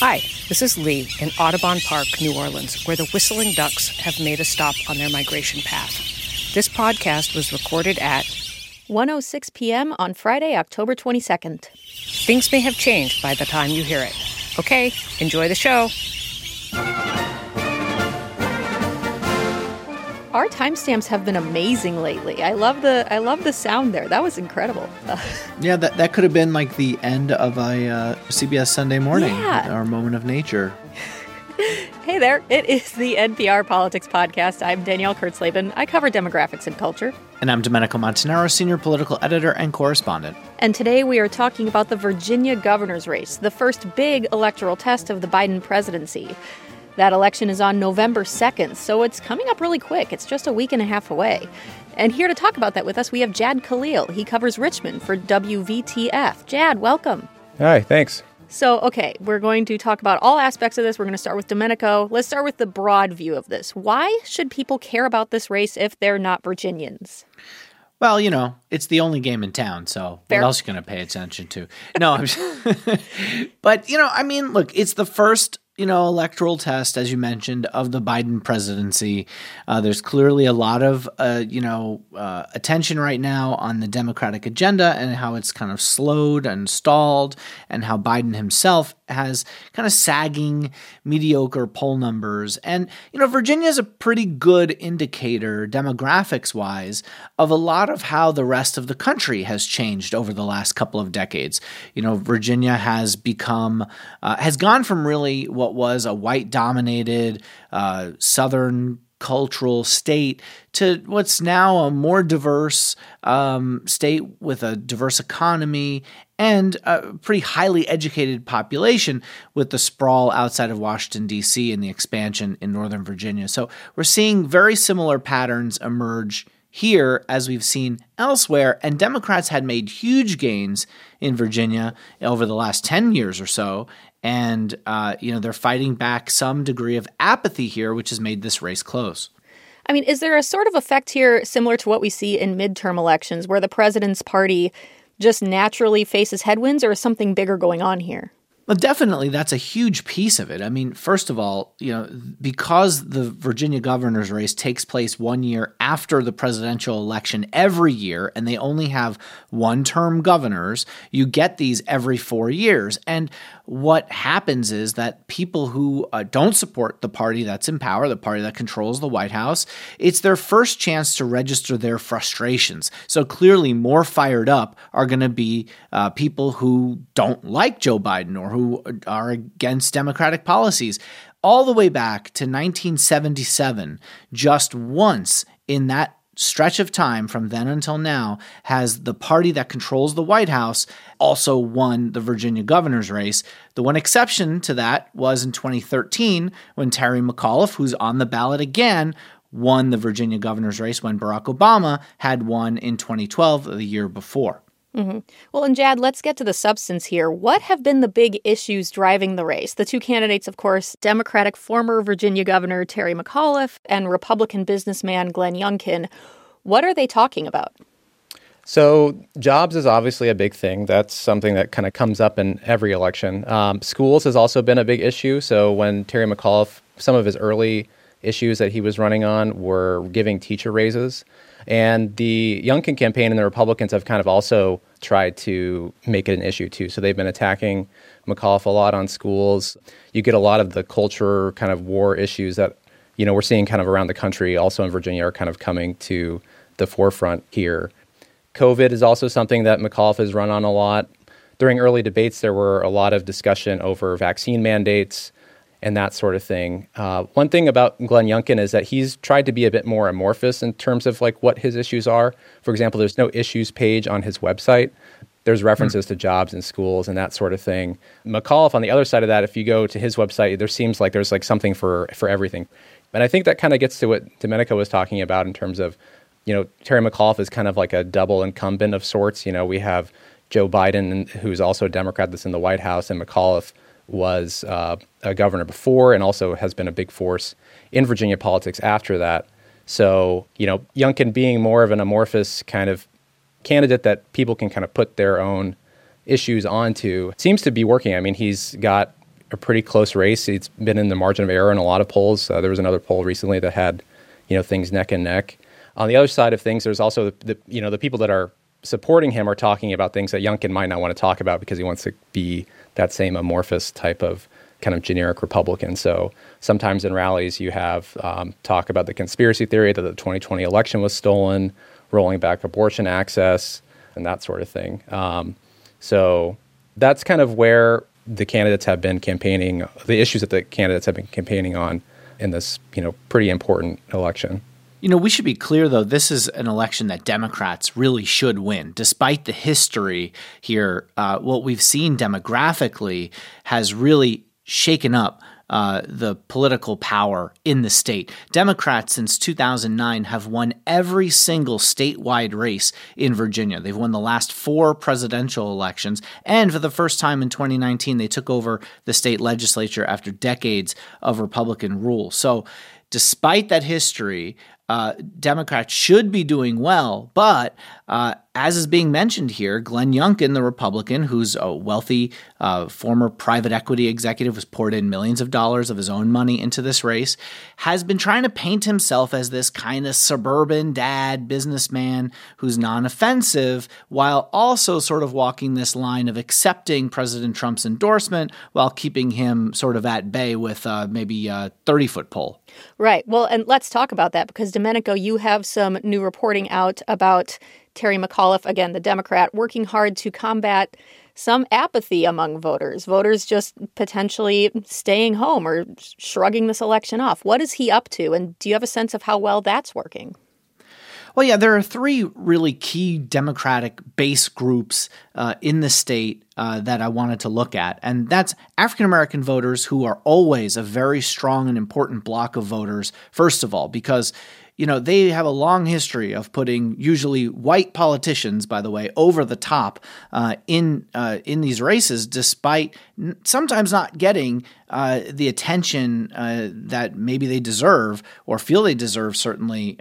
Hi, this is Lee in Audubon Park, New Orleans, where the whistling ducks have made a stop on their migration path. This podcast was recorded at 1:06 p.m. on Friday, October 22nd. Things may have changed by the time you hear it. Okay, enjoy the show. Our timestamps have been amazing lately. I love the sound there. That was incredible. Yeah, that could have been like the end of a CBS Sunday morning, yeah. Our moment of nature. Hey there, it is the NPR Politics Podcast. I'm Danielle Kurtzleben. I cover demographics and culture. And I'm Domenico Montanaro, senior political editor and correspondent. And today we are talking about the Virginia governor's race, the first big electoral test of the Biden presidency. That election is on November 2nd, so it's coming up really quick. It's just a week and a half away. And here to talk about that with us, we have Jahd Khalil. He covers Richmond for WVTF. Jahd, welcome. Hi, thanks. So, okay, we're going to talk about all aspects of this. We're going to start with Domenico. Let's start with the broad view of this. Why should people care about this race if they're not Virginians? Well, you know, it's the only game in town, so fair. What else are you going to pay attention to? No, I'm but, you know, I mean, look, it's the first, you know, electoral test, as you mentioned, of the Biden presidency. There's clearly a lot of, attention right now on the Democratic agenda and how it's kind of slowed and stalled and how Biden himself has kind of sagging, mediocre poll numbers. And, you know, Virginia is a pretty good indicator, demographics-wise, of a lot of how the rest of the country has changed over the last couple of decades. You know, Virginia has become has gone from really what was a white-dominated southern cultural state to what's now a more diverse state with a diverse economy and a pretty highly educated population with the sprawl outside of Washington, D.C. and the expansion in Northern Virginia. So we're seeing very similar patterns emerge here as we've seen elsewhere, and Democrats had made huge gains in Virginia over the last 10 years or so. And, you know, they're fighting back some degree of apathy here, which has made this race close. I mean, is there a sort of effect here similar to what we see in midterm elections where the president's party just naturally faces headwinds, or is something bigger going on here? Well, definitely that's a huge piece of it. I mean, first of all, you know, because the Virginia governor's race takes place 1 year after the presidential election every year, and they only have one-term governors, you get these every 4 years. And what happens is that people who don't support the party that's in power, the party that controls the White House, it's their first chance to register their frustrations. So clearly more fired up are going to be people who don't like Joe Biden or who are against Democratic policies. All the way back to 1977, just once in that stretch of time from then until now has the party that controls the White House also won the Virginia governor's race. The one exception to that was in 2013 when Terry McAuliffe, who's on the ballot again, won the Virginia governor's race when Barack Obama had won in 2012, the year before. Mm-hmm. Well, and Jahd, let's get to the substance here. What have been the big issues driving the race? The two candidates, of course, Democratic former Virginia Governor Terry McAuliffe and Republican businessman Glenn Youngkin. What are they talking about? So jobs is obviously a big thing. That's something that kind of comes up in every election. Schools has also been a big issue. So when Terry McAuliffe, some of his early issues that he was running on were giving teacher raises. And the Youngkin campaign and the Republicans have kind of also tried to make it an issue, too. So they've been attacking McAuliffe a lot on schools. You get a lot of the culture kind of war issues that, you know, we're seeing kind of around the country, also in Virginia, are kind of coming to the forefront here. COVID is also something that McAuliffe has run on a lot. During early debates, there were a lot of discussion over vaccine mandates and that sort of thing. One thing about Glenn Youngkin is that he's tried to be a bit more amorphous in terms of like what his issues are. For example, there's no issues page on his website. There's references to jobs and schools and that sort of thing. McAuliffe, on the other side of that, if you go to his website, there seems like there's like something for everything. And I think that kind of gets to what Domenico was talking about in terms of, you know, Terry McAuliffe is kind of like a double incumbent of sorts. You know, we have Joe Biden, who's also a Democrat that's in the White House, and McAuliffe was a governor before and also has been a big force in Virginia politics after that. So, you know, Youngkin being more of an amorphous kind of candidate that people can kind of put their own issues onto seems to be working. I mean, he's got a pretty close race. It's been in the margin of error in a lot of polls. There was another poll recently that had, things neck and neck. On the other side of things, there's also the people that are supporting him are talking about things that Youngkin might not want to talk about because he wants to be that same amorphous type of kind of generic Republican. So sometimes in rallies, you have talk about the conspiracy theory that the 2020 election was stolen, rolling back abortion access, and that sort of thing. So that's kind of where the candidates have been campaigning, the issues that the candidates have been campaigning on in this, pretty important election. We should be clear, though, this is an election that Democrats really should win. Despite the history here, what we've seen demographically has really shaken up the political power in the state. Democrats since 2009 have won every single statewide race in Virginia. They've won the last four presidential elections. And for the first time in 2019, they took over the state legislature after decades of Republican rule. So despite that history, Democrats should be doing well, but as is being mentioned here, Glenn Youngkin, the Republican, who's a wealthy former private equity executive, has poured in millions of dollars of his own money into this race, has been trying to paint himself as this kind of suburban dad businessman who's non-offensive, while also sort of walking this line of accepting President Trump's endorsement while keeping him sort of at bay with maybe a 30-foot pole. Right. Well, and let's talk about that because, Domenico, you have some new reporting out about Terry McAuliffe, again, the Democrat, working hard to combat some apathy among voters, voters just potentially staying home or shrugging this election off. What is he up to? And do you have a sense of how well that's working? Well, yeah, there are three really key Democratic base groups in the state that I wanted to look at. And that's African-American voters, who are always a very strong and important block of voters, first of all, because they have a long history of putting usually white politicians, by the way, over the top in these races, despite sometimes not getting the attention that maybe they deserve or feel they deserve, certainly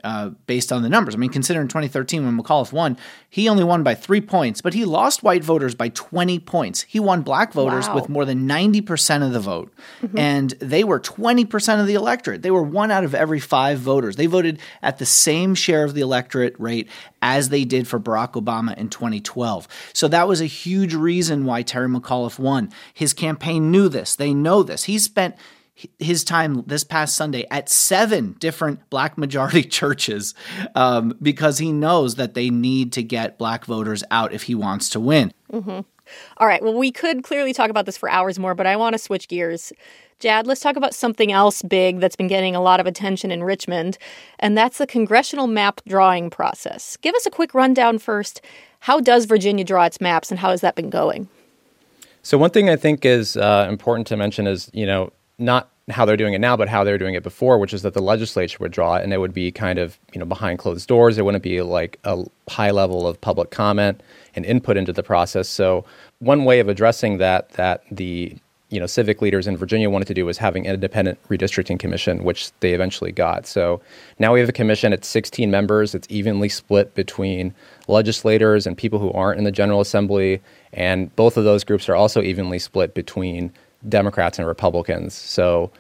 based on the numbers. I mean, consider in 2013 when McAuliffe won, he only won by 3 points, but he lost white voters by 20 points. He won black voters with more than 90% of the vote, and they were 20% of the electorate. They were 1 out of every 5 voters. They voted at the same share of the electorate rate as they did for Barack Obama in 2012. So that was a huge reason why Terry McAuliffe won. His campaign knew this. They know this. He spent his time this past Sunday at 7 different black majority churches because he knows that they need to get black voters out if he wants to win. All right. Well, we could clearly talk about this for hours more, but I want to switch gears. Jahd, let's talk about something else big that's been getting a lot of attention in Richmond, and that's the congressional map drawing process. Give us a quick rundown first. How does Virginia draw its maps, and how has that been going? So one thing I think is important to mention is, not how they're doing it now, but how they're doing it before, which is that the legislature would draw it, and it would be kind of, behind closed doors. It wouldn't be like a high level of public comment and input into the process. So one way of addressing that the civic leaders in Virginia wanted to do was having an independent redistricting commission, which they eventually got. So now we have a commission. It's 16 members. It's evenly split between legislators and people who aren't in the General Assembly. And both of those groups are also evenly split between Democrats and Republicans. So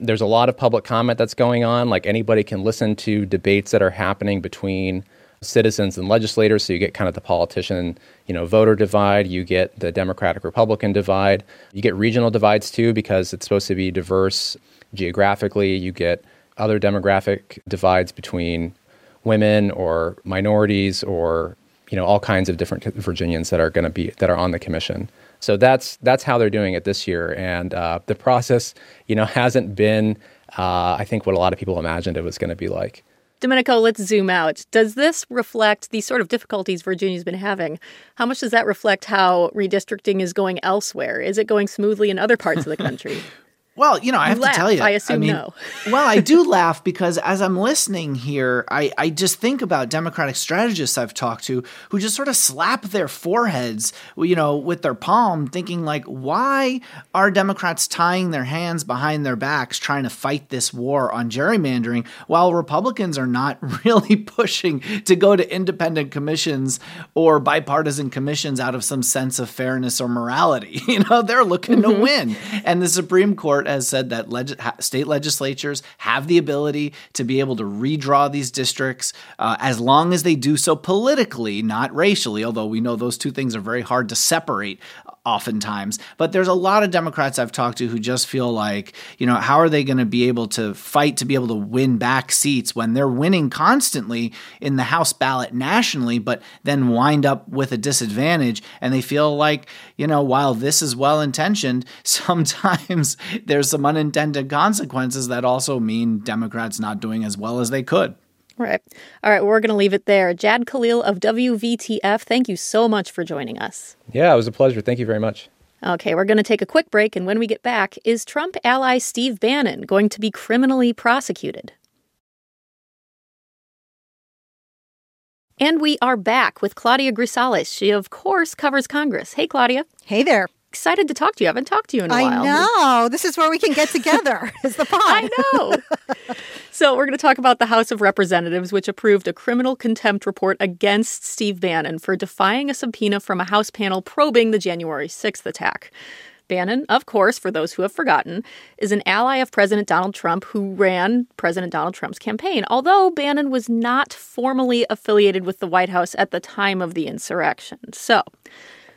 there's a lot of public comment that's going on. Like, anybody can listen to debates that are happening between citizens and legislators. So you get kind of the politician, voter divide, you get the Democratic-Republican divide, you get regional divides too, because it's supposed to be diverse geographically. You get other demographic divides between women or minorities or, all kinds of different Virginians that are going to be, that are on the commission. So that's how they're doing it this year. And the process, hasn't been, I think, what a lot of people imagined it was going to be like. Domenico, let's zoom out. Does this reflect these sort of difficulties Virginia's been having? How much does that reflect how redistricting is going elsewhere? Is it going smoothly in other parts of the country? Well, you know, I have to tell you. I assume no. Well, I do laugh because as I'm listening here, I just think about Democratic strategists I've talked to who just sort of slap their foreheads, you know, with their palm, thinking like, why are Democrats tying their hands behind their backs trying to fight this war on gerrymandering while Republicans are not really pushing to go to independent commissions or bipartisan commissions out of some sense of fairness or morality? You know, they're looking to win. And the Supreme Court has said that state legislatures have the ability to be able to redraw these districts as long as they do so politically, not racially, although we know those two things are very hard to separate oftentimes. But there's a lot of Democrats I've talked to who just feel like, you know, how are they going to be able to fight to be able to win back seats when they're winning constantly in the House ballot nationally, but then wind up with a disadvantage? And they feel like, you know, while this is well-intentioned, sometimes there's some unintended consequences that also mean Democrats not doing as well as they could. Right. All right. We're going to leave it there. Jahd Khalil of WVTF, thank you so much for joining us. Yeah, it was a pleasure. Thank you very much. Okay, we're going to take a quick break. And when we get back, is Trump ally Steve Bannon going to be criminally prosecuted? And we are back with Claudia Grisales. She, of course, covers Congress. Hey, Claudia. Hey there. Excited to talk to you. I haven't talked to you in a while. I know. This is where we can get together. It's the pod. I know. So we're going to talk about the House of Representatives, which approved a criminal contempt report against Steve Bannon for defying a subpoena from a House panel probing the January 6th attack. Bannon, of course, for those who have forgotten, is an ally of President Donald Trump who ran President Donald Trump's campaign, although Bannon was not formally affiliated with the White House at the time of the insurrection. So,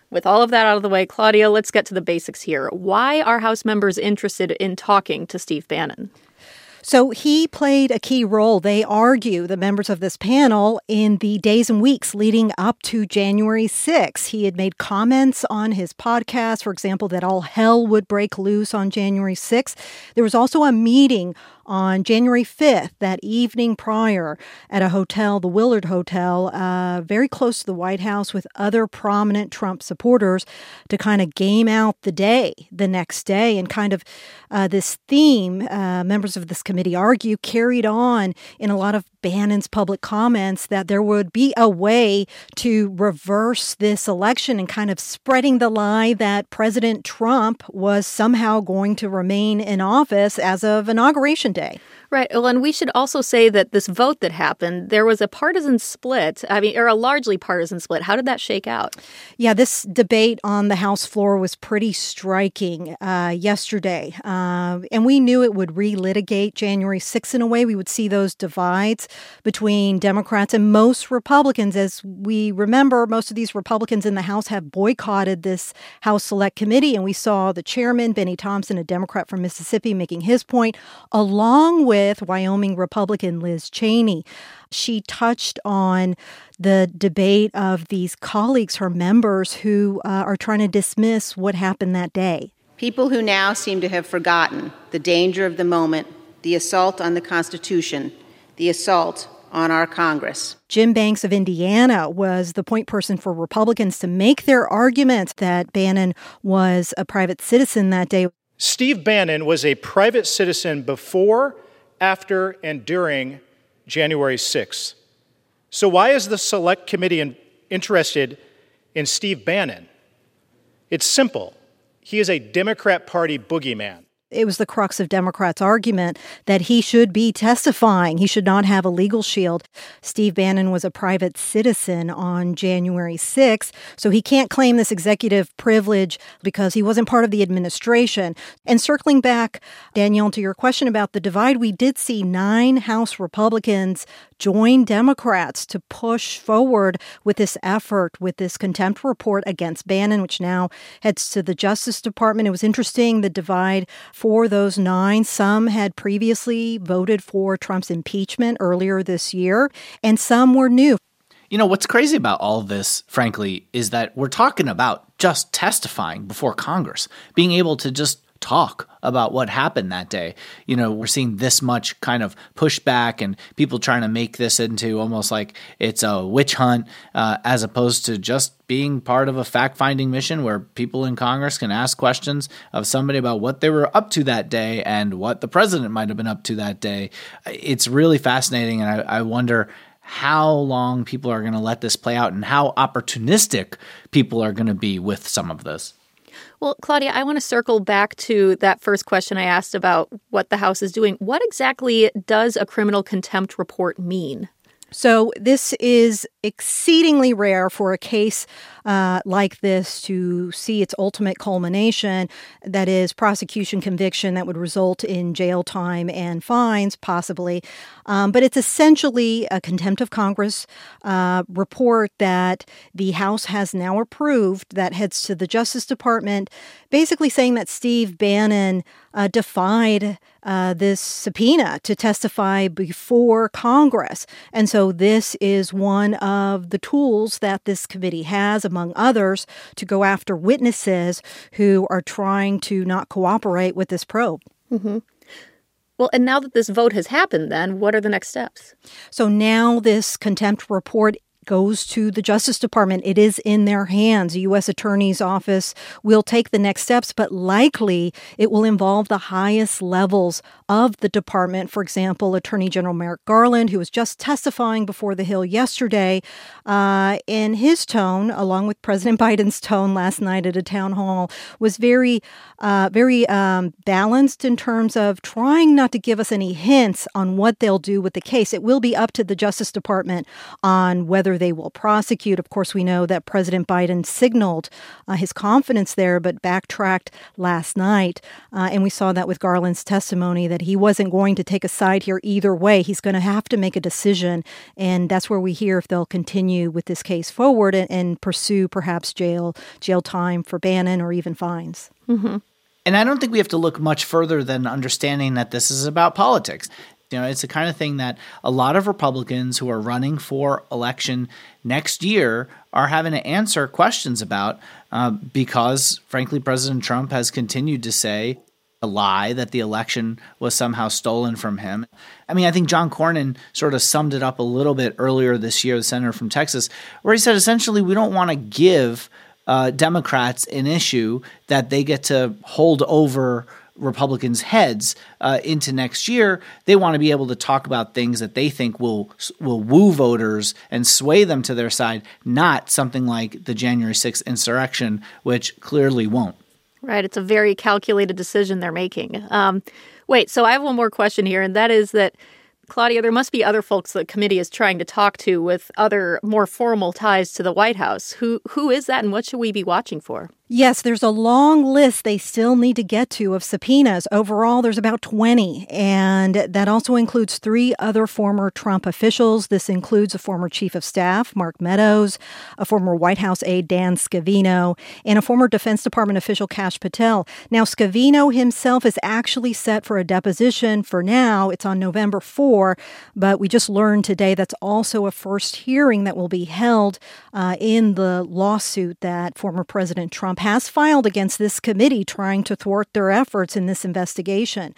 with all of that out of the way, Claudia, let's get to the basics here. Why are House members interested in talking to Steve Bannon? So he played a key role, they argue, the members of this panel, in the days and weeks leading up to January 6. He had made comments on his podcast, for example, that all hell would break loose on January 6. There was also a meeting on January 5th, that evening prior, at a hotel, the Willard Hotel, very close to the White House with other prominent Trump supporters to kind of game out the day the next day. And kind of this theme, members of this committee argue, carried on in a lot of Bannon's public comments that there would be a way to reverse this election and kind of spreading the lie that President Trump was somehow going to remain in office as of inauguration day. Right. Well, and we should also say that this vote that happened, there was a partisan split, or a largely partisan split. How did that shake out? Yeah, this debate on the House floor was pretty striking yesterday. And we knew it would relitigate January 6th in a way. We would see those divides between Democrats and most Republicans. As we remember, most of these Republicans in the House have boycotted this House Select Committee. And we saw the chairman, Benny Thompson, a Democrat from Mississippi, making his point, along with Wyoming Republican Liz Cheney. She touched on the debate of these colleagues, her members, who are trying to dismiss what happened that day. People who now seem to have forgotten the danger of the moment, the assault on the Constitution, the assault on our Congress. Jim Banks of Indiana was the point person for Republicans to make their argument that Bannon was a private citizen that day. Steve Bannon was a private citizen before, after and during January 6th. So why is the Select Committee interested in Steve Bannon? It's simple. He is a Democrat Party boogeyman. It was the crux of Democrats' argument that he should be testifying. He should not have a legal shield. Steve Bannon was a private citizen on January 6th, so he can't claim this executive privilege because he wasn't part of the administration. And circling back, Danielle, to your question about the divide, we did see 9 House Republicans join Democrats to push forward with this effort, with this contempt report against Bannon, which now heads to the Justice Department. It was interesting, the divide for those 9. Some had previously voted for Trump's impeachment earlier this year, and some were new. You know, what's crazy about all this, frankly, is that we're talking about just testifying before Congress, being able to just talk about what happened that day. You know, we're seeing this much kind of pushback and people trying to make this into almost like it's a witch hunt, as opposed to just being part of a fact-finding mission where people in Congress can ask questions of somebody about what they were up to that day and what the president might have been up to that day. It's really fascinating, and I wonder how long people are going to let this play out and how opportunistic people are going to be with some of this. Well, Claudia, I want to circle back to that first question I asked about what the House is doing. What exactly does a criminal contempt report mean? So this is exceedingly rare for a case like this to see its ultimate culmination, that is prosecution conviction that would result in jail time and fines, possibly. But it's essentially a contempt of Congress report that the House has now approved that heads to the Justice Department, basically saying that Steve Bannon defied this subpoena to testify before Congress. And so this is one of the tools that this committee has, among others, to go after witnesses who are trying to not cooperate with this probe. Mm-hmm. Well, and now that this vote has happened, then, what are the next steps? So now this contempt report goes to the Justice Department. It is in their hands. The U.S. Attorney's Office will take the next steps, but likely it will involve the highest levels of the department. For example, Attorney General Merrick Garland, who was just testifying before the Hill yesterday, in his tone, along with President Biden's tone last night at a town hall, was very, very balanced in terms of trying not to give us any hints on what they'll do with the case. It will be up to the Justice Department on whether they will prosecute. Of course, we know that President Biden signaled his confidence there, but backtracked last night. And we saw that with Garland's testimony, that he wasn't going to take a side here either way. He's going to have to make a decision. And that's where we hear if they'll continue with this case forward and pursue perhaps jail time for Bannon or even fines. Mm-hmm. And I don't think we have to look much further than understanding that this is about politics. You know, it's the kind of thing that a lot of Republicans who are running for election next year are having to answer questions about because, frankly, President Trump has continued to say a lie that the election was somehow stolen from him. I mean, I think John Cornyn sort of summed it up a little bit earlier this year, the senator from Texas, where he said, essentially, we don't want to give Democrats an issue that they get to hold over Republicans' heads into next year. They want to be able to talk about things that they think will woo voters and sway them to their side, not something like the January 6th insurrection, which clearly won't. Right. It's a very calculated decision they're making. Wait, so I have one more question here, and that is that, Claudia, there must be other folks the committee is trying to talk to with other more formal ties to the White House. Who is that, and what should we be watching for? Yes, there's a long list they still need to get to of subpoenas. Overall, there's about 20, and that also includes 3 other former Trump officials. This includes a former chief of staff, Mark Meadows, a former White House aide, Dan Scavino, and a former Defense Department official, Kash Patel. Now, Scavino himself is actually set for a deposition for now. It's on November 4, but we just learned today that's also a first hearing that will be held in the lawsuit that former President Trump has filed against this committee trying to thwart their efforts in this investigation.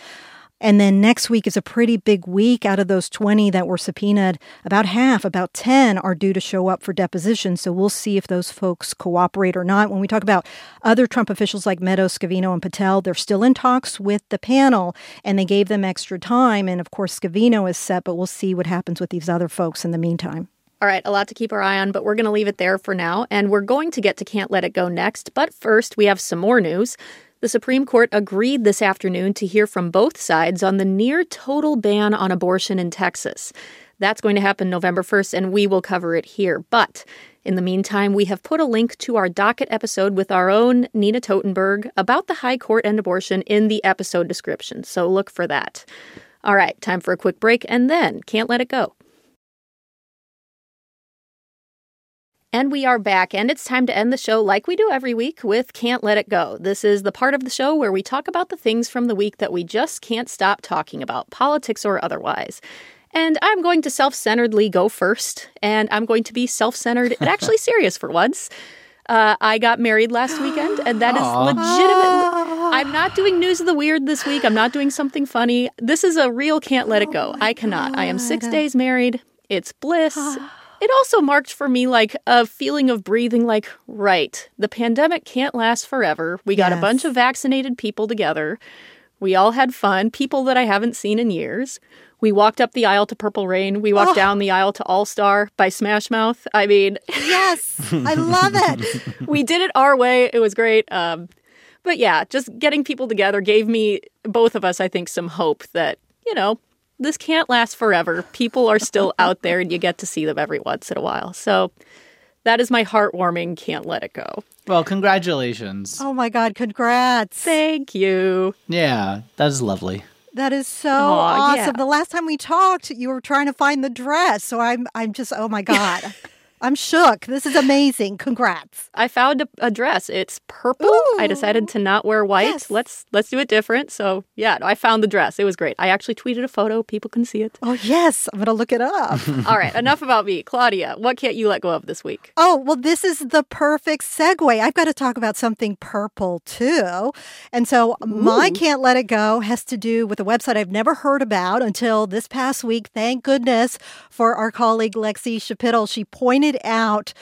And then next week is a pretty big week. Out of those 20 that were subpoenaed, about half, about 10, are due to show up for deposition. So we'll see if those folks cooperate or not. When we talk about other Trump officials like Meadows, Scavino, and Patel, they're still in talks with the panel, and they gave them extra time. And of course, Scavino is set, but we'll see what happens with these other folks in the meantime. All right, a lot to keep our eye on, but we're going to leave it there for now. And we're going to get to Can't Let It Go next. But first, we have some more news. The Supreme Court agreed this afternoon to hear from both sides on the near total ban on abortion in Texas. That's going to happen November 1st, and we will cover it here. But in the meantime, we have put a link to our docket episode with our own Nina Totenberg about the High Court and abortion in the episode description. So look for that. All right, time for a quick break, and then Can't Let It Go. And we are back, and it's time to end the show like we do every week with Can't Let It Go. This is the part of the show where we talk about the things from the week that we just can't stop talking about, politics or otherwise. And I'm going to self-centeredly go first, and I'm going to be self-centered and actually serious for once. I got married last weekend, and that is legitimately... I'm not doing News of the Weird this week. I'm not doing something funny. This is a real can't let it go. I cannot. God. I am 6 days married. It's bliss. It also marked for me like a feeling of breathing, like, right, the pandemic can't last forever. We got a bunch of vaccinated people together. We all had fun. People that I haven't seen in years. We walked up the aisle to Purple Rain. We walked down the aisle to All Star by Smash Mouth. I mean. Yes. I love it. We did it our way. It was great. But yeah, just getting people together gave me, both of us, I think, some hope that, you know, this can't last forever. People are still out there and you get to see them every once in a while. So that is my heartwarming can't let it go. Well, congratulations. Oh, my God. Congrats. Thank you. Yeah, that is lovely. That is so awesome. Yeah. The last time we talked, you were trying to find the dress. So I'm just, oh, my God. I'm shook. This is amazing. Congrats. I found a dress. It's purple. Ooh. I decided to not wear white. Yes. Let's do it different. So, yeah, I found the dress. It was great. I actually tweeted a photo. People can see it. Oh, yes. I'm going to look it up. All right. Enough about me. Claudia, what can't you let go of this week? Oh, well, this is the perfect segue. I've got to talk about something purple, too. And so my can't let it go has to do with a website I've never heard about until this past week. Thank goodness for our colleague, Lexi Shapiro. She pointed out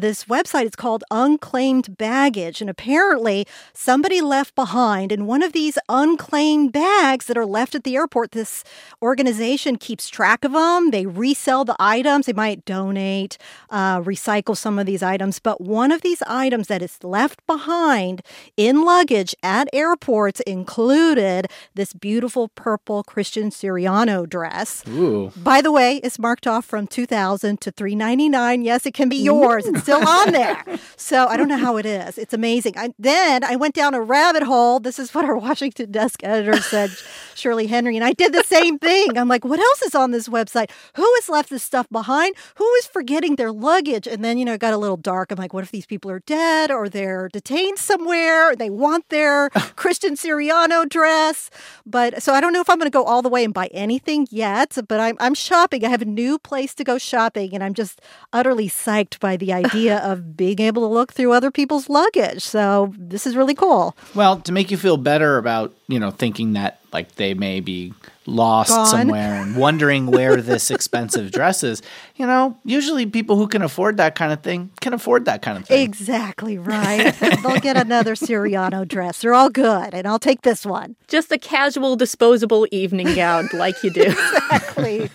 this website. It's called Unclaimed Baggage. And apparently somebody left behind in one of these unclaimed bags that are left at the airport. This organization keeps track of them. They resell the items. They might donate, recycle some of these items. But one of these items that is left behind in luggage at airports included this beautiful purple Christian Siriano dress. Ooh. By the way, it's marked off from $2,000 to $399. Yes, it can be yours. It's still on there. So I don't know how it is. It's amazing. Then I went down a rabbit hole. This is what our Washington desk editor said, Shirley Henry. And I did the same thing. I'm like, what else is on this website? Who has left this stuff behind? Who is forgetting their luggage? And then, you know, it got a little dark. I'm like, what if these people are dead or they're detained somewhere? Or they want their Christian Siriano dress. But so I don't know if I'm going to go all the way and buy anything yet. But I'm shopping. I have a new place to go shopping. And I'm just utterly psyched by the idea of being able to look through other people's luggage. So this is really cool. Well, to make you feel better about, you know, thinking that like they may be lost somewhere and wondering where this expensive dress is, you know, usually people who can afford that kind of thing can afford that kind of thing. Exactly right. They'll get another Siriano dress. They're all good. And I'll take this one. Just a casual disposable evening gown like you do. Exactly.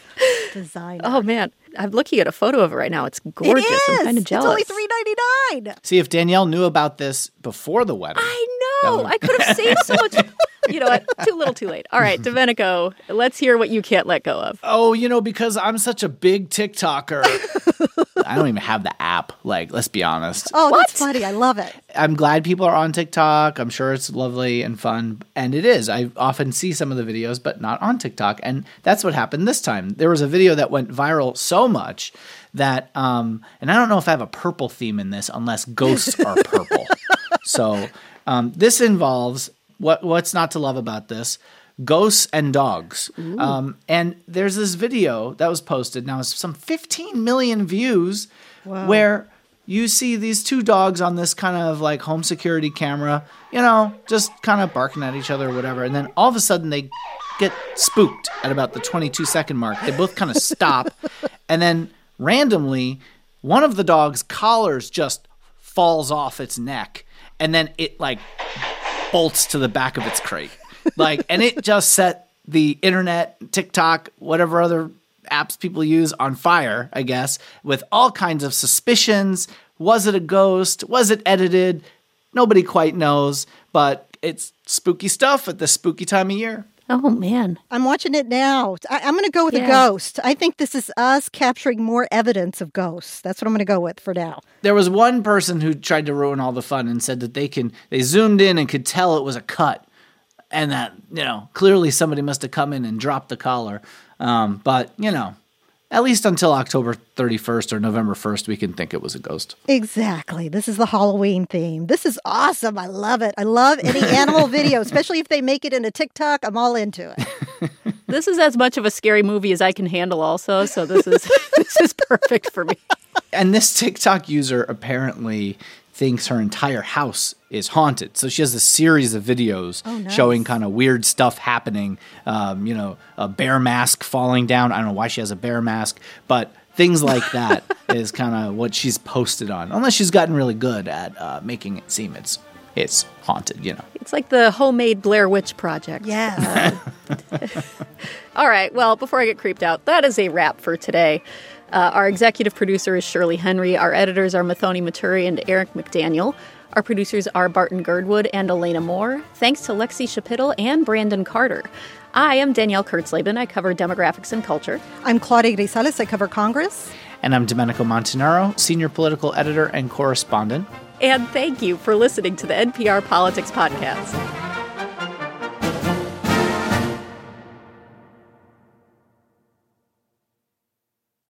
Designer. Oh, man. I'm looking at a photo of it right now. It's gorgeous. It is. I'm kind of jealous. It's only $3.99. See, if Danielle knew about this before the wedding. I know. I could have saved so much. You know what? Too little, too late. All right, Domenico, let's hear what you can't let go of. Oh, you know, because I'm such a big TikToker. I don't even have the app. Like, let's be honest. Oh, that's funny. I love it. I'm glad people are on TikTok. I'm sure it's lovely and fun. And it is. I often see some of the videos, but not on TikTok. And that's what happened this time. There was a video that went viral so much that, and I don't know if I have a purple theme in this unless ghosts are purple. So this involves... What's not to love about this? Ghosts and dogs. And there's this video that was posted. Now it's some 15 million views. Wow. Where you see these two dogs on this kind of like home security camera, you know, just kind of barking at each other or whatever. And then all of a sudden they get spooked at about the 22-second mark. They both kind of stop. And then randomly, one of the dog's collars just falls off its neck. And then it like... bolts to the back of its crate. Like, and it just set the internet, TikTok, whatever other apps people use on fire, I guess, with all kinds of suspicions. Was it a ghost? Was it edited? Nobody quite knows, but it's spooky stuff at this spooky time of year. Oh, man. I'm watching it now. I'm going to go with a ghost. I think this is us capturing more evidence of ghosts. That's what I'm going to go with for now. There was one person who tried to ruin all the fun and said that they zoomed in and could tell it was a cut and that, you know, clearly somebody must have come in and dropped the collar. But, you know, at least until October 31st or November 1st, we can think it was a ghost. Exactly. This is the Halloween theme. This is awesome. I love it. I love any animal video, especially if they make it into TikTok. I'm all into it. This is as much of a scary movie as I can handle also, so this is perfect for me. And this TikTok user apparently thinks her entire house is haunted. So she has a series of videos showing kind of weird stuff happening. You know, a bear mask falling down. I don't know why she has a bear mask, but things like that is kind of what she's posted on. Unless she's gotten really good at making it seem it's haunted, you know. It's like the homemade Blair Witch Project. Yeah. All right. Well, before I get creeped out, that is a wrap for today. Our executive producer is Shirley Henry. Our editors are Mathoni Maturi and Eric McDaniel. Our producers are Barton Girdwood and Elena Moore. Thanks to Lexi Shapiro and Brandon Carter. I am Danielle Kurtzleben. I cover demographics and culture. I'm Claudia Grisales. I cover Congress. And I'm Domenico Montanaro, senior political editor and correspondent. And thank you for listening to the NPR Politics Podcast.